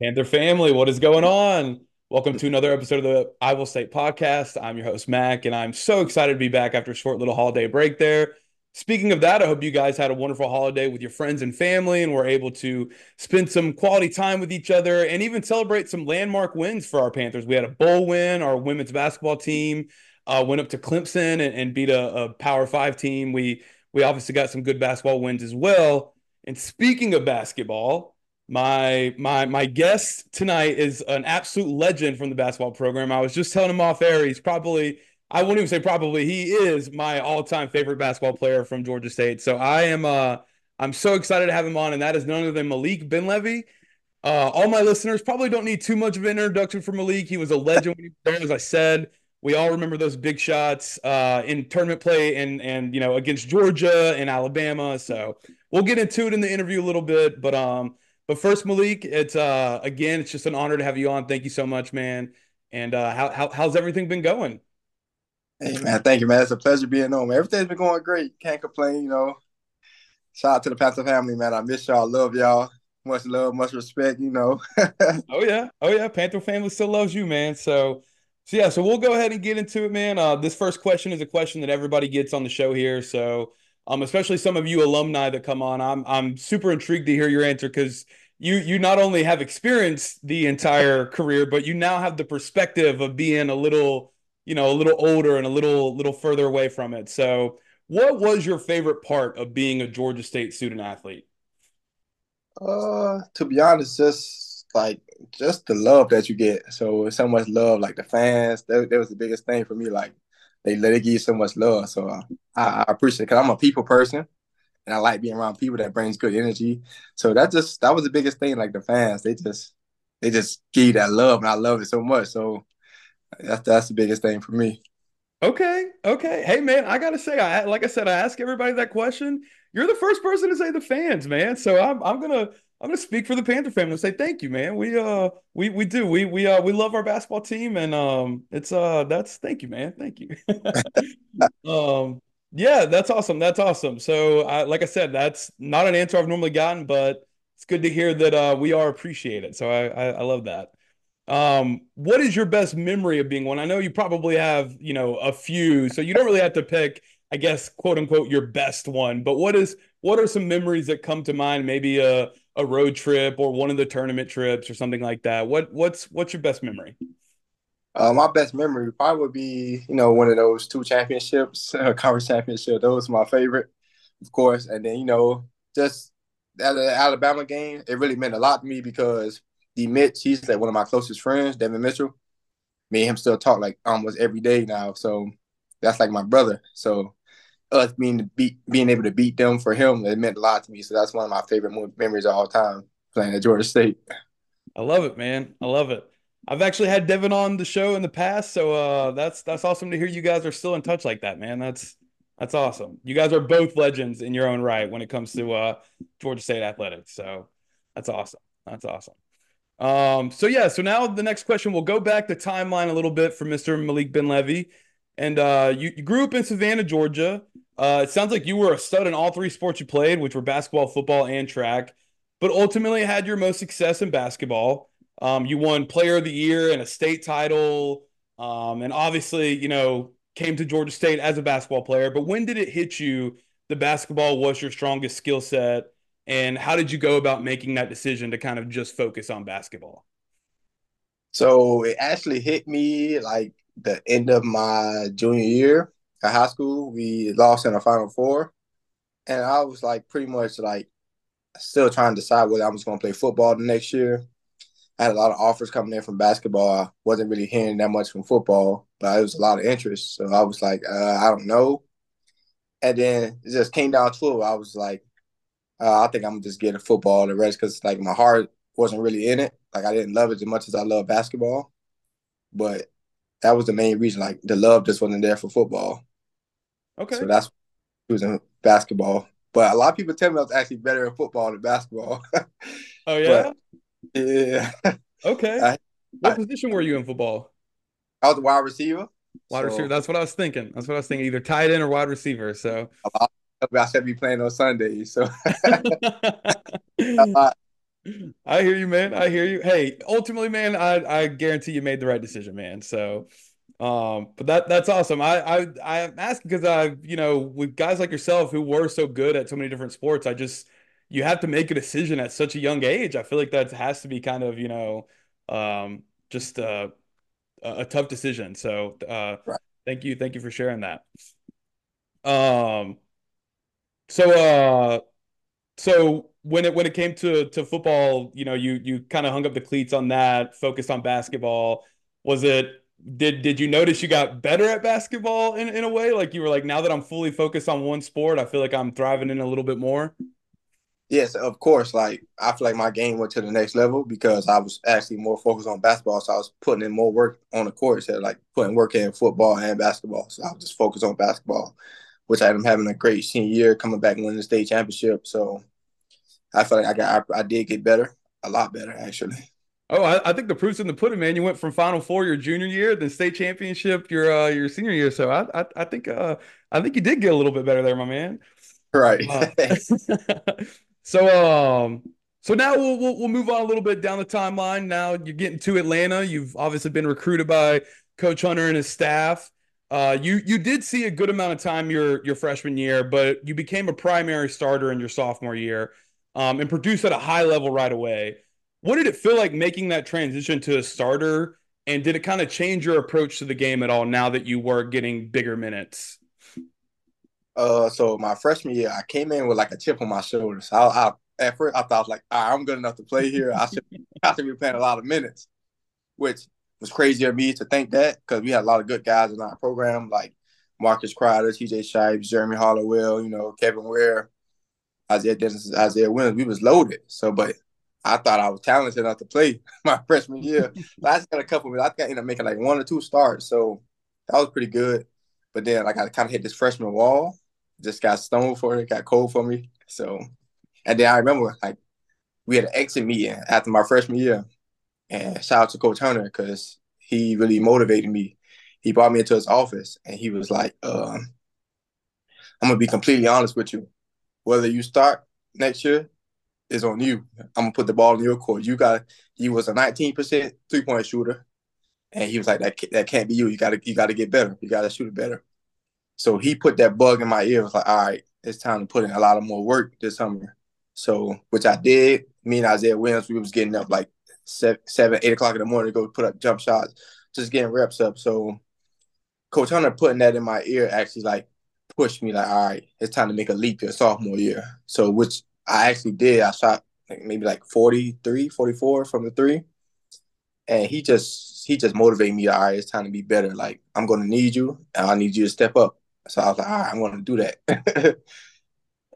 Panther family, what is going on? Welcome to another episode of the I Will State podcast. I'm your host, Mac, and I'm so excited to be back after a short little holiday break there. Speaking of that, I hope you guys had a wonderful holiday with your friends and family and were able to spend some quality time with each other and even celebrate some landmark wins for our Panthers. We had a bowl win. Our women's basketball team went up to Clemson and beat a Power 5 team. We obviously got some good basketball wins as well. And speaking of basketball, my guest tonight is an absolute legend from the basketball program. I was just telling him off air. He's probably, I wouldn't even say probably, he is my all-time favorite basketball player from Georgia State. So I'm so excited to have him on, and that is none other than Malik Benlevi. All my listeners probably don't need too much of an introduction for Malik. He was a legend when he was there, as I said. We all remember those big shots in tournament play and you know, against Georgia and Alabama. So we'll get into it in the interview a little bit, but first, Malik, it's again, it's just an honor to have you on. Thank you so much, man. And how's everything been going? Hey, man, thank you, man. It's a pleasure being on, man. Everything's been going great. Can't complain, you know. Shout out to the Panther family, man. I miss y'all. Love y'all. Much love, much respect, you know. Oh yeah. Panther family still loves you, man. So we'll go ahead and get into it, man. This first question is a question that everybody gets on the show here. So. Especially some of you alumni that come on, I'm super intrigued to hear your answer because you not only have experienced the entire career, but you now have the perspective of being a little older and a little further away from it. So, what was your favorite part of being a Georgia State student athlete? To be honest, just the love that you get. So much love, like the fans. That was the biggest thing for me. Like. They give you so much love, so I appreciate it because I'm a people person, and I like being around people that brings good energy. So that was the biggest thing. Like the fans, they just give you that love, and I love it so much. So that's the biggest thing for me. Okay. Hey, man, I gotta say, I ask everybody that question. You're the first person to say the fans, man. So I'm gonna speak for the Panther family and say thank you, man. We love our basketball team, and thank you, man. Thank you. Yeah, that's awesome. So like I said, that's not an answer I've normally gotten, but it's good to hear that we are appreciated. So I love that. What is your best memory of being one? I know you probably have, you know, a few, so you don't really have to pick, I guess, quote unquote, your best one. But what are some memories that come to mind? Maybe a road trip or one of the tournament trips or something like that. What's your best memory? My best memory probably would be, you know, one of those two championships, conference championship. Those are my favorite, of course. And then, you know, just at the Alabama game, it really meant a lot to me because D. Mitch, he's like one of my closest friends, Devin Mitchell. Me and him still talk like almost every day now. So that's like my brother. So us being able to beat them for him, it meant a lot to me. So that's one of my favorite memories of all time, playing at Georgia State. I love it, man. I love it. I've actually had Devin on the show in the past, so that's awesome to hear you guys are still in touch like that, man. That's awesome. You guys are both legends in your own right when it comes to Georgia State athletics. So that's awesome. So now the next question, we'll go back the timeline a little bit for Mr. Malik Benlevi. And you grew up in Savannah, Georgia. It sounds like you were a stud in all three sports you played, which were basketball, football, and track, but ultimately had your most success in basketball. You won Player of the Year and a state title, and obviously, you know, came to Georgia State as a basketball player. But when did it hit you the basketball was your strongest skill set, and how did you go about making that decision to kind of just focus on basketball? So it actually hit me like the end of my junior year at high school. We lost in the Final Four, and I was like pretty much like still trying to decide whether I was going to play football the next year. I had a lot of offers coming in from basketball. I wasn't really hearing that much from football, but it was a lot of interest. So I was like, I don't know. And then it just came down to it. I was like, I think I'm going to just get a football the rest because like my heart wasn't really in it. Like I didn't love it as much as I love basketball, but that was the main reason, like, the love just wasn't there for football. Okay. So that's it was in basketball. But a lot of people tell me I was actually better at football than basketball. Oh, yeah? But, yeah. Okay. What position were you in football? I was a wide receiver. Wide receiver. That's what I was thinking. Either tight end or wide receiver. So I should be playing on Sundays. So I hear you, man. I hear you. Hey, ultimately, man, I guarantee you made the right decision, man. So, but that's awesome. I'm asking because with guys like yourself who were so good at so many different sports, you have to make a decision at such a young age. I feel like that has to be kind of, just a tough decision. So, right. Thank you for sharing that. So when it came to football, you kind of hung up the cleats on that, focused on basketball. Did you notice you got better at basketball in a way? Like you were like, now that I'm fully focused on one sport, I feel like I'm thriving in a little bit more. Yes, of course. Like I feel like my game went to the next level because I was actually more focused on basketball. So I was putting in more work on the court, so like putting work in football and basketball. So I was just focused on basketball, which I am having a great senior year, coming back and winning the state championship. So I feel like I did get better, a lot better, actually. Oh, I think the proof's in the pudding, man. You went from Final Four your junior year, then state championship your senior year. So I think you did get a little bit better there, my man. Right. So now we'll move on a little bit down the timeline. Now you're getting to Atlanta. You've obviously been recruited by Coach Hunter and his staff. You did see a good amount of time your freshman year, but you became a primary starter in your sophomore year. And produced at a high level right away. What did it feel like making that transition to a starter? And did it kind of change your approach to the game at all now that you were getting bigger minutes? So my freshman year, I came in with like a chip on my shoulder. So at first I thought like, all right, I'm good enough to play here. I should be playing a lot of minutes, which was crazy of me to think that because we had a lot of good guys in our program like Marcus Crowder, T.J. Shipes, Jeremy Hollowell, Kevin Ware, Isaiah Dennis, Isaiah Williams. We was loaded. So, but I thought I was talented enough to play my freshman year. But I just got a couple of, I think I ended up making like one or two starts. So that was pretty good. But then like, I kind of hit this freshman wall, just got stoned for it, got cold for me. So, and then I remember like we had an exit meeting after my freshman year. And shout out to Coach Hunter because he really motivated me. He brought me into his office and he was like, I'm going to be completely honest with you. Whether you start next year is on you. I'm going to put the ball in your court. You was a 19% three-point shooter. And he was like, that can't be you. You got to get better. You got to shoot it better. So he put that bug in my ear. It was like, all right, it's time to put in a lot of more work this summer. So, which I did. Me and Isaiah Williams, we was getting up like 7, 8 o'clock in the morning to go put up jump shots, just getting reps up. So Coach Hunter putting that in my ear actually like, pushed me like, all right, it's time to make a leap your sophomore year. So, which I actually did. I shot like maybe like 43, 44 from the three. And he just motivated me. All right, it's time to be better. Like, I'm going to need you, and I need you to step up. So I was like, all right, I'm going to do that.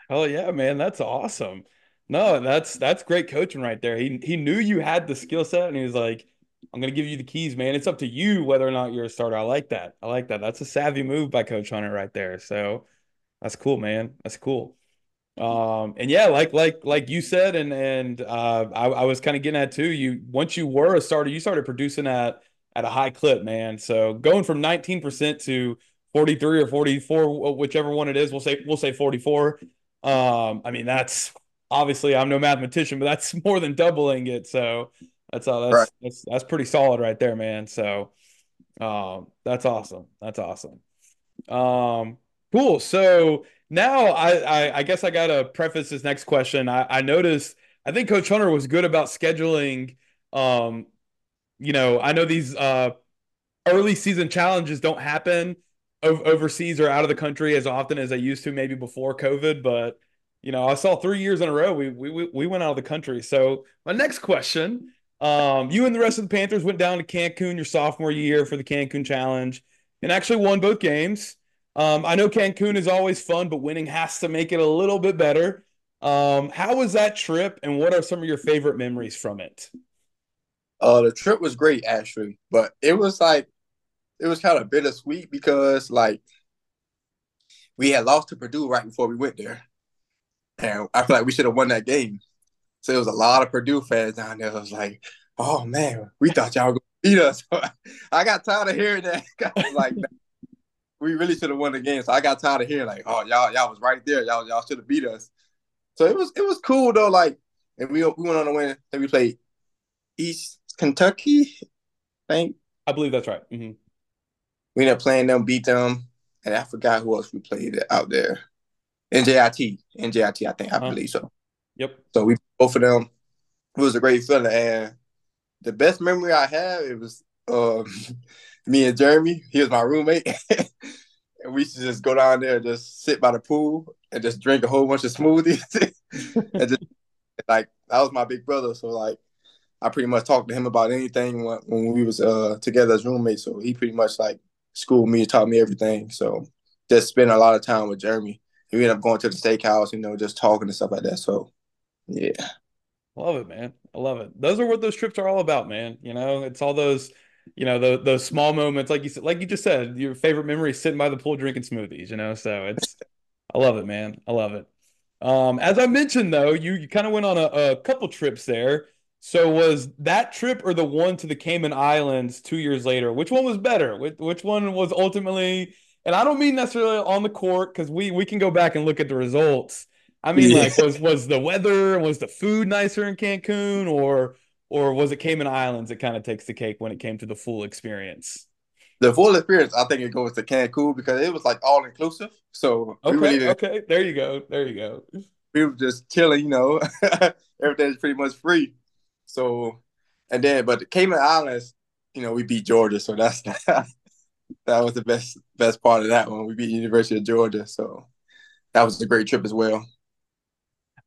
Hell yeah, man. That's awesome. No, that's great coaching right there. He knew you had the skill set, and he was like, I'm going to give you the keys, man. It's up to you whether or not you're a starter. I like that. That's a savvy move by Coach Hunter right there. So that's cool, man. That's cool. And yeah, like you said, and I was kind of getting at too. Once you were a starter, you started producing at a high clip, man. So going from 19% to 43 or 44, whichever one it is, we'll say 44. I mean, that's obviously, I'm no mathematician, but that's more than doubling it. So that's pretty solid right there, man. So that's awesome. That's awesome. Cool. So now I guess I got to preface this next question. I think Coach Hunter was good about scheduling. I know these early season challenges don't happen overseas or out of the country as often as they used to maybe before COVID, but I saw 3 years in a row, we went out of the country. So my next question, you and the rest of the Panthers went down to Cancun your sophomore year for the Cancun Challenge and actually won both games. I know Cancun is always fun, but winning has to make it a little bit better. How was that trip, and what are some of your favorite memories from it? The trip was great, actually, but it was kind of bittersweet because we had lost to Purdue right before we went there, and I feel like we should have won that game. So there was a lot of Purdue fans down there. I was like, oh, man, we thought y'all were going to beat us. I got tired of hearing that. I was like, we really should have won the game. So I got tired of hearing like, oh, y'all was right there. Y'all should have beat us. So it was cool, though. Like, And we went on to win. Then we played East Kentucky, I think. I believe that's right. Mm-hmm. We ended up playing them, beat them, and I forgot who else we played out there. NJIT, I think. I believe so. Yep. So we both of them. It was a great feeling, and the best memory I have, it was me and Jeremy. He was my roommate, and we used to just go down there and just sit by the pool and just drink a whole bunch of smoothies. And just, like, that was my big brother, so like I pretty much talked to him about anything when we was together as roommates. So he pretty much like schooled me and taught me everything. So just spent a lot of time with Jeremy. And we ended up going to the steakhouse, you know, just talking and stuff like that. So yeah. Love it, man. I love it. Those are what those trips are all about, man. You know, it's all those, you know, those small moments. Like you said, like you just said, your favorite memory is sitting by the pool drinking smoothies, you know? So it's, I love it, man. I love it. As I mentioned, though, you kind of went on a couple trips there. So was that trip or the one to the Cayman Islands 2 years later, which one was better? Which one was ultimately, and I don't mean necessarily on the court, because we can go back and look at the results. I mean, like, was the weather, was the food nicer in Cancun, or was it Cayman Islands that kind of takes the cake when it came to the full experience? The full experience, I think it goes to Cancun because it was, like, all-inclusive. So Okay, there you go. We were just chilling, you know. Everything's pretty much free. So, and then, but the Cayman Islands, you know, we beat Georgia, so that's that was the best part of that one. We beat University of Georgia, so that was a great trip as well.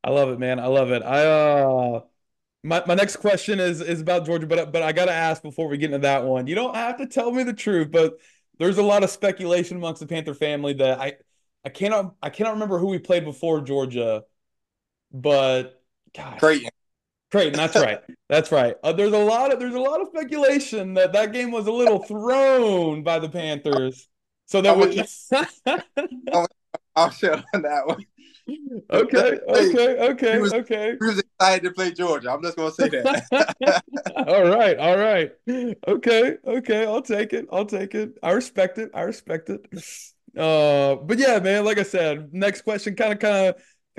I love it, man. I love it. My next question is about Georgia, but I got to ask before we get into that one. You don't have to tell me the truth, but there's a lot of speculation amongst the Panther family that I cannot remember who we played before Georgia, but gosh. Creighton, that's right. That's right. There's a lot of speculation that game was a little thrown by the Panthers. So that I'll shut on that one. Okay. He was excited to play Georgia. I'm just going to say that. All right. Okay. I'll take it. I respect it. But yeah, man, like I said, next question kind of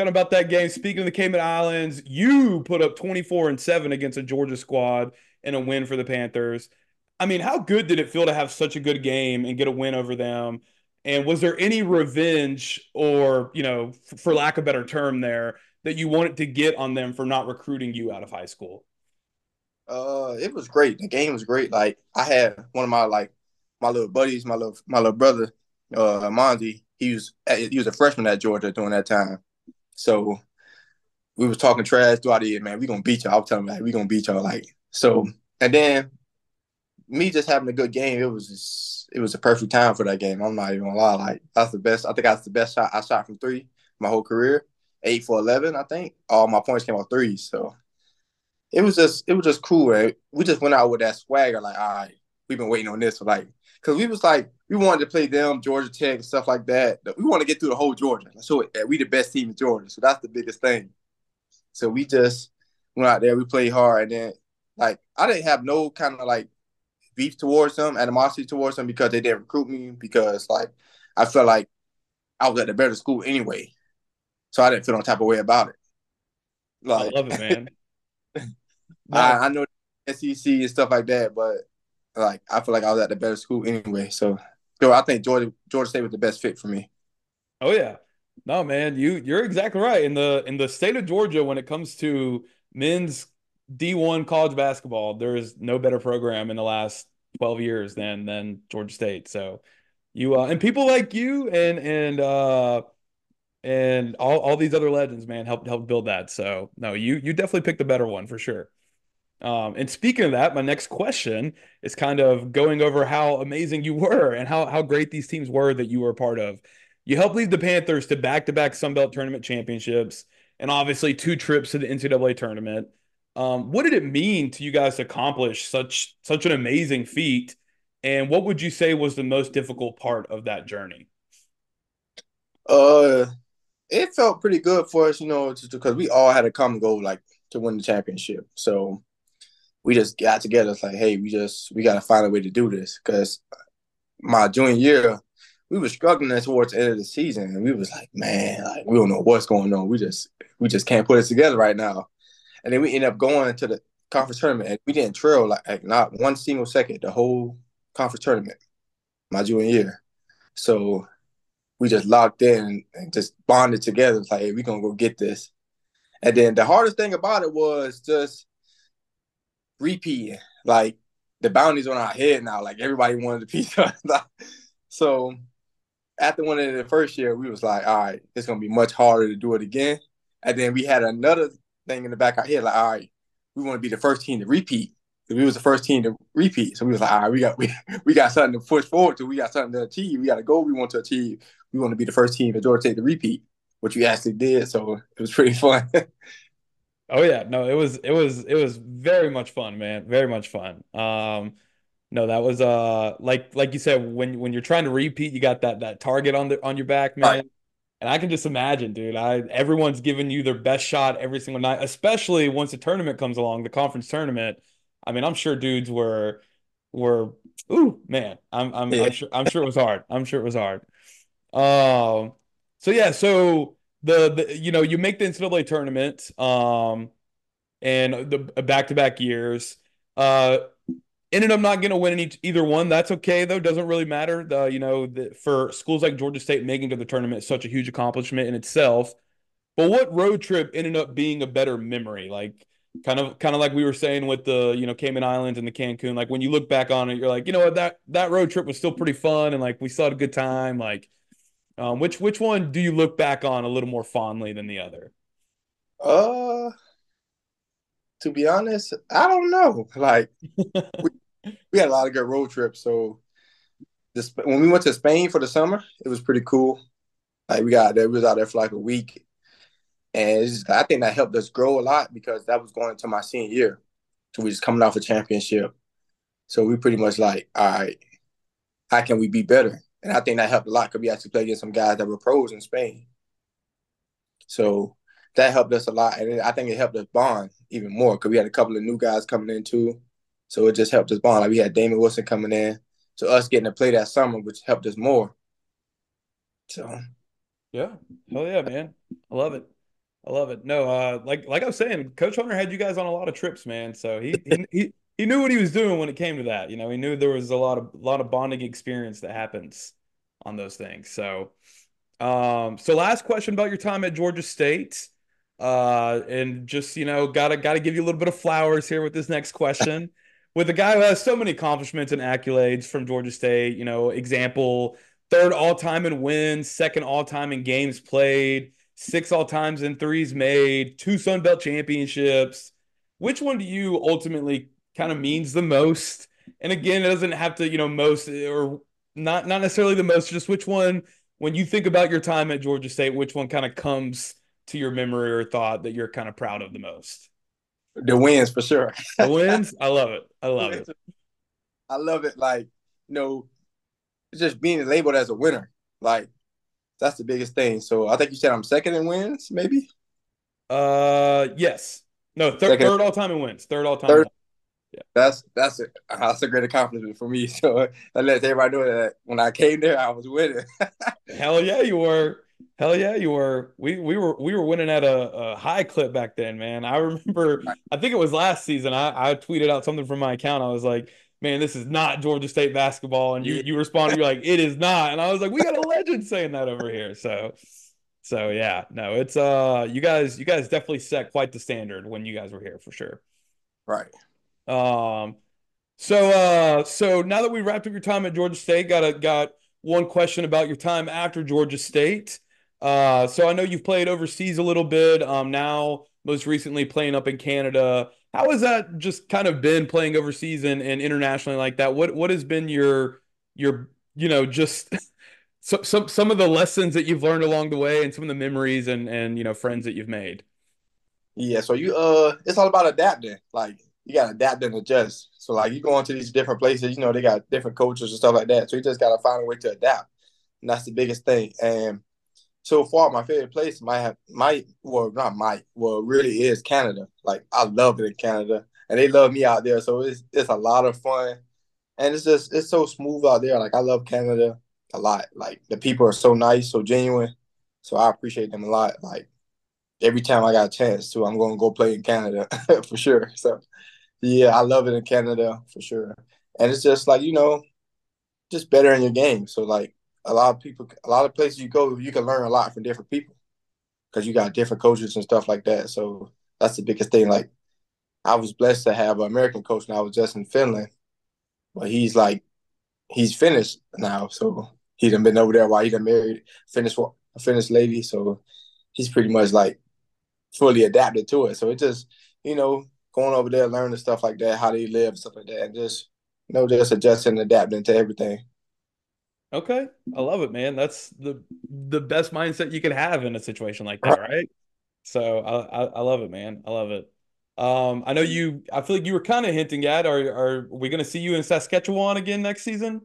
about that game. Speaking of the Cayman Islands, you put up 24-7 against a Georgia squad and a win for the Panthers. I mean, how good did it feel to have such a good game and get a win over them? And was there any revenge or, you know, for lack of a better term there, that you wanted to get on them for not recruiting you out of high school? It was great. The game was great. Like, I had one of my, like, my little buddies, my little brother, Monzi. He was a freshman at Georgia during that time. So we was talking trash throughout the year, man. We going to beat y'all. I was telling him, like, we going to beat y'all. Like, so, and then me just having a good game, it was a perfect time for that game. I'm not even gonna lie. Like, I think that's the best shot I shot from three my whole career. 8 for 11, I think. All my points came off threes. So it was just cool. Right? We just went out with that swagger. Like, all right, we've been waiting on this. Like, cause we was like, we wanted to play them, Georgia Tech and stuff like that. We want to get through the whole Georgia. So we the best team in Georgia. So that's the biggest thing. So we just went out there, we played hard, and then like I didn't have no kind of like beef towards them, animosity towards them, because they didn't recruit me, because like I felt like I was at the better school anyway, so I didn't feel no type of way about it. Like, I love it, man. I know SEC and stuff like that, but like I feel like I was at the better school anyway. So I think Georgia State was the best fit for me. Oh yeah, no man, you're exactly right. In the state of Georgia, when it comes to men's D1 college basketball, there is no better program in the last 12 years than Georgia State. So you and people like you and all these other legends, man, helped build that. So no, you definitely picked the better one for sure. And speaking of that, my next question is kind of going over how amazing you were and how great these teams were that you were a part of. You helped lead the Panthers to back-to-back Sunbelt tournament championships and obviously 2 trips to the NCAA tournament. What did it mean to you guys to accomplish such an amazing feat? And what would you say was the most difficult part of that journey? It felt pretty good for us, you know, because we all had a common goal, like, to win the championship. So we just got together. It's like, hey, we got to find a way to do this. Because my junior year, we were struggling towards the end of the season. And we was like, man, like, we don't know what's going on. We just can't put it together right now. And then we ended up going to the conference tournament, and we didn't trail like not one single second the whole conference tournament my junior year. So we just locked in and just bonded together. It's like, hey, we're going to go get this. And then the hardest thing about it was just repeating. Like, the bounty's on our head now. Like, everybody wanted a piece of it. So after winning the first year, we was like, all right, it's going to be much harder to do it again. And then we had another thing in the back of our head, like, all right, we want to be the first team to repeat. We was the first team to repeat. So we was like, all right, we got something to push forward to. We got something to achieve. We got a goal we want to achieve. We want to be the first team at Georgia State to repeat, which we actually did. So it was pretty fun. Oh yeah. No, it was very much fun, man. Very much fun. No, that was like you said, when you're trying to repeat, you got that target on your back, man. Right. And I can just imagine, dude, everyone's giving you their best shot every single night, especially once the tournament comes along, the conference tournament. I mean, I'm sure dudes were ooh, man. I'm sure it was hard. I'm sure it was hard. So the you make the NCAA tournament and the back-to-back years. Ended up not going to win either one. That's okay, though. Doesn't really matter. For schools like Georgia State, making to the tournament is such a huge accomplishment in itself. But what road trip ended up being a better memory? Like, kind of like we were saying with the, Cayman Islands and the Cancun. Like, when you look back on it, you're like, you know what, that road trip was still pretty fun, and like we still had a good time. Like, which one do you look back on a little more fondly than the other? To be honest, I don't know. Like, we had a lot of good road trips. So when we went to Spain for the summer, it was pretty cool. Like, we was out there for like a week. And I think that helped us grow a lot because that was going into my senior year. So we just coming off a championship. So we pretty much like, all right, how can we be better? And I think that helped a lot because we actually played against some guys that were pros in Spain. So that helped us a lot. And I think it helped us bond even more because we had a couple of new guys coming in too. So it just helped us bond. Like, we had Damon Wilson coming in. So us getting to play that summer, which helped us more. So. Yeah. Hell yeah, man. I love it. I love it. No, like I was saying, Coach Hunter had you guys on a lot of trips, man. So he knew what he was doing when it came to that. He knew there was a lot of bonding experience that happens on those things. So, so last question about your time at Georgia State. And just, gotta give you a little bit of flowers here with this next question with a guy who has so many accomplishments and accolades from Georgia State, example, third all time in wins, second all time in games played, six all times in threes made, two Sunbelt championships. Which one do you ultimately kind of means the most? And again, it doesn't have to, most or not necessarily the most, just which one, when you think about your time at Georgia State, which one kind of comes to your memory or thought that you're kind of proud of the most? The wins, for sure. The wins? I love it. I love it. Like, just being labeled as a winner. Like, that's the biggest thing. So I think you said I'm second in wins, maybe? Yes. No, third all-time in wins. Third all-time in wins. Yeah. That's a great accomplishment for me. So I let everybody know that when I came there, I was winning. Hell yeah, you were. Hell yeah, you were. We were winning at a high clip back then, man. I remember, I think it was last season, I tweeted out something from my account. I was like, man, this is not Georgia State basketball. And you responded, you're like, it is not. And I was like, we got a legend saying that over here. So yeah, no, it's you guys definitely set quite the standard when you guys were here for sure. Right. So now that we wrapped up your time at Georgia State, got one question about your time after Georgia State. So I know you've played overseas a little bit. Now most recently playing up in Canada. How has that just kind of been playing overseas and internationally like that? What has been your just some of the lessons that you've learned along the way and some of the memories and friends that you've made? Yeah, so it's all about adapting. Like, you got to adapt and adjust. So, like, you go into these different places, they got different coaches and stuff like that. So you just got to find a way to adapt. And that's the biggest thing. And so far, my favorite place really is Canada. Like, I love it in Canada, and they love me out there. So it's a lot of fun, and it's so smooth out there. Like, I love Canada a lot. Like, the people are so nice, so genuine. So I appreciate them a lot. Like, every time I got a chance to, I'm going to go play in Canada for sure. So, yeah, I love it in Canada for sure. And it's just like, you know, just better in your game. So, like, a lot of places you go, you can learn a lot from different people because you got different coaches and stuff like that. So that's the biggest thing. Like, I was blessed to have an American coach when I was just in Finland. But he's like, he's Finnish now. So he done been over there while he done married a Finnish lady. So he's pretty much like fully adapted to it. So it just, you know, going over there, learning stuff like that, how they live, stuff like that, and just, you know, just adjusting and adapting to everything. Okay. I love it, man. That's the best mindset you can have in a situation like that, right? So I love it, man. I love it. I know you, I feel like you were kind of hinting at, are we going to see you in Saskatchewan again next season?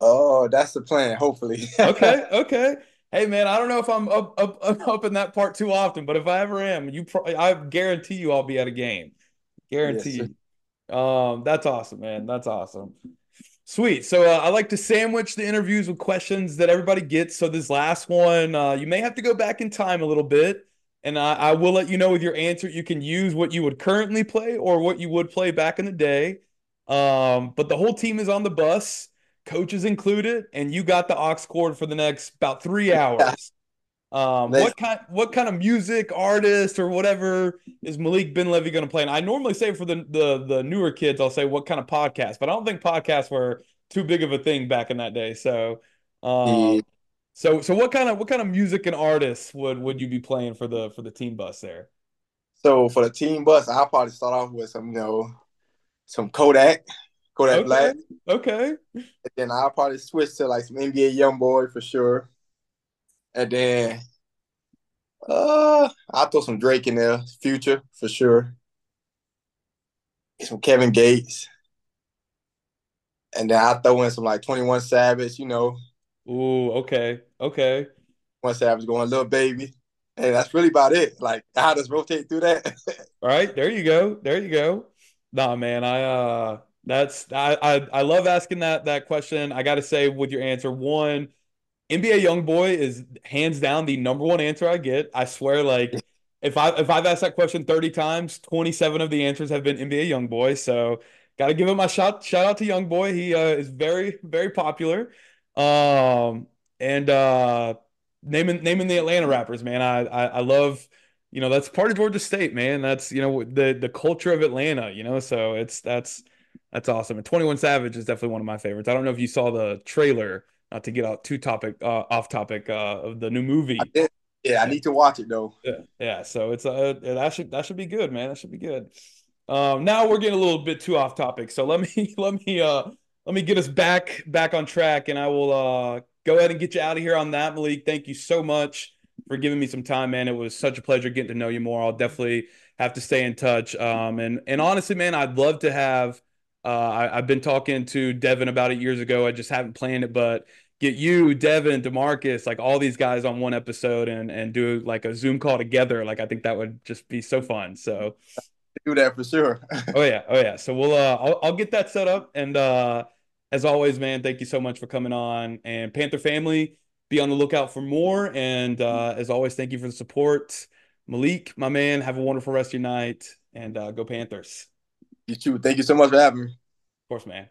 Oh, that's the plan. Hopefully. Okay. Hey man, I don't know if I'm up in that part too often, but if I ever am, I guarantee you I'll be at a game. Guarantee. Yes, you. That's awesome, man. That's awesome. Sweet. So I like to sandwich the interviews with questions that everybody gets. So this last one, you may have to go back in time a little bit, and I will let you know with your answer. You can use what you would currently play or what you would play back in the day. But the whole team is on the bus, coaches included, and you got the aux cord for the next about 3 hours. What kind of music, artist, or whatever is Malik Benlevi going to play? And I normally say for the newer kids, I'll say what kind of podcast, but I don't think podcasts were too big of a thing back in that day. So, so what kind of music and artists would you be playing for the team bus there? So for the team bus, I'll probably start off with some Kodak okay. Black. Okay. And then I'll probably switch to like some NBA Youngboy for sure. And then I'll throw some Drake in there, Future for sure. Some Kevin Gates. And then I'll throw in some like 21 Savage, you know. Ooh, okay. 21 Savage going, Little Baby. Hey, that's really about it. Like, I'll just rotate through that. All right, there you go. Nah, man, I love asking that question. I got to say with your answer, one, NBA Youngboy is hands down the number one answer I get. I swear, like, if I've asked that question 30 times, 27 of the answers have been NBA Youngboy. So got to give him my shout out to Youngboy. He is very, very popular. And naming the Atlanta rappers, man. I love, you know, that's part of Georgia State, man. That's, you know, the culture of Atlanta, you know, so that's awesome. And 21 Savage is definitely one of my favorites. I don't know if you saw the trailer. Not to get out off topic of the new movie. I need to watch it though. Yeah. So it's that should be good, man. That should be good. Now we're getting a little bit too off topic. So let me get us back on track, and I will go ahead and get you out of here on that, Malik. Thank you so much for giving me some time, man. It was such a pleasure getting to know you more. I'll definitely have to stay in touch. And honestly, man, I'd love to have. I've been talking to Devin about it years ago. I just haven't planned it, but get you, Devin, DeMarcus, like all these guys on one episode and do like a Zoom call together. Like, I think that would just be so fun. So do that for sure. Oh yeah. So we'll, I'll get that set up. And, as always, man, thank you so much for coming on, and Panther family, be on the lookout for more. And, as always, thank you for the support, Malik, my man. Have a wonderful rest of your night, and, go Panthers. You too. Thank you so much for having me. Of course, man.